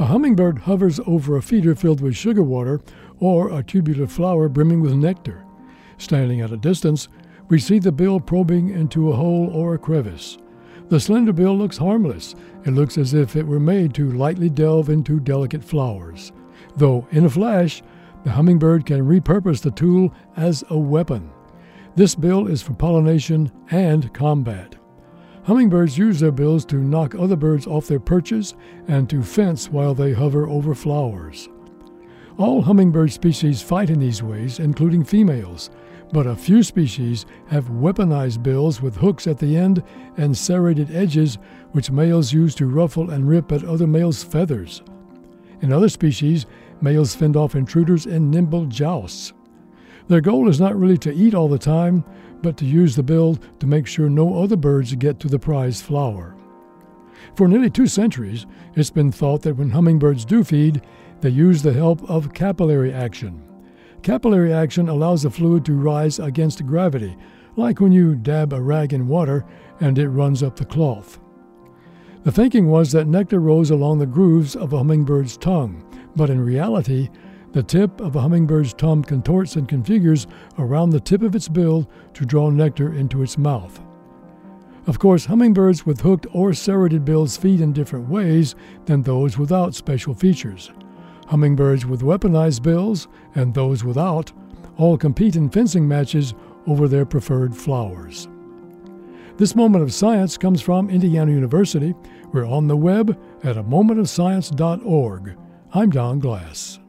A hummingbird hovers over a feeder filled with sugar water or a tubular flower brimming with nectar. Standing at a distance, we see the bill probing into a hole or a crevice. The slender bill looks harmless. It looks as if it were made to lightly delve into delicate flowers. Though in a flash, the hummingbird can repurpose the tool as a weapon. This bill is for pollination and combat. Hummingbirds use their bills to knock other birds off their perches and to fence while they hover over flowers. All hummingbird species fight in these ways, including females, but a few species have weaponized bills with hooks at the end and serrated edges, which males use to ruffle and rip at other males' feathers. In other species, males fend off intruders in nimble jousts. Their goal is not really to eat all the time, but to use the bill to make sure no other birds get to the prize flower. For nearly 2 centuries, it's been thought that when hummingbirds do feed, they use the help of capillary action. Capillary action allows the fluid to rise against gravity, like when you dab a rag in water and it runs up the cloth. The thinking was that nectar rose along the grooves of a hummingbird's tongue, but in reality, the tip of a hummingbird's tongue contorts and configures around the tip of its bill to draw nectar into its mouth. Of course, hummingbirds with hooked or serrated bills feed in different ways than those without special features. Hummingbirds with weaponized bills, and those without, all compete in fencing matches over their preferred flowers. This Moment of Science comes from Indiana University. We're on the web at amomentofscience.org. I'm Don Glass.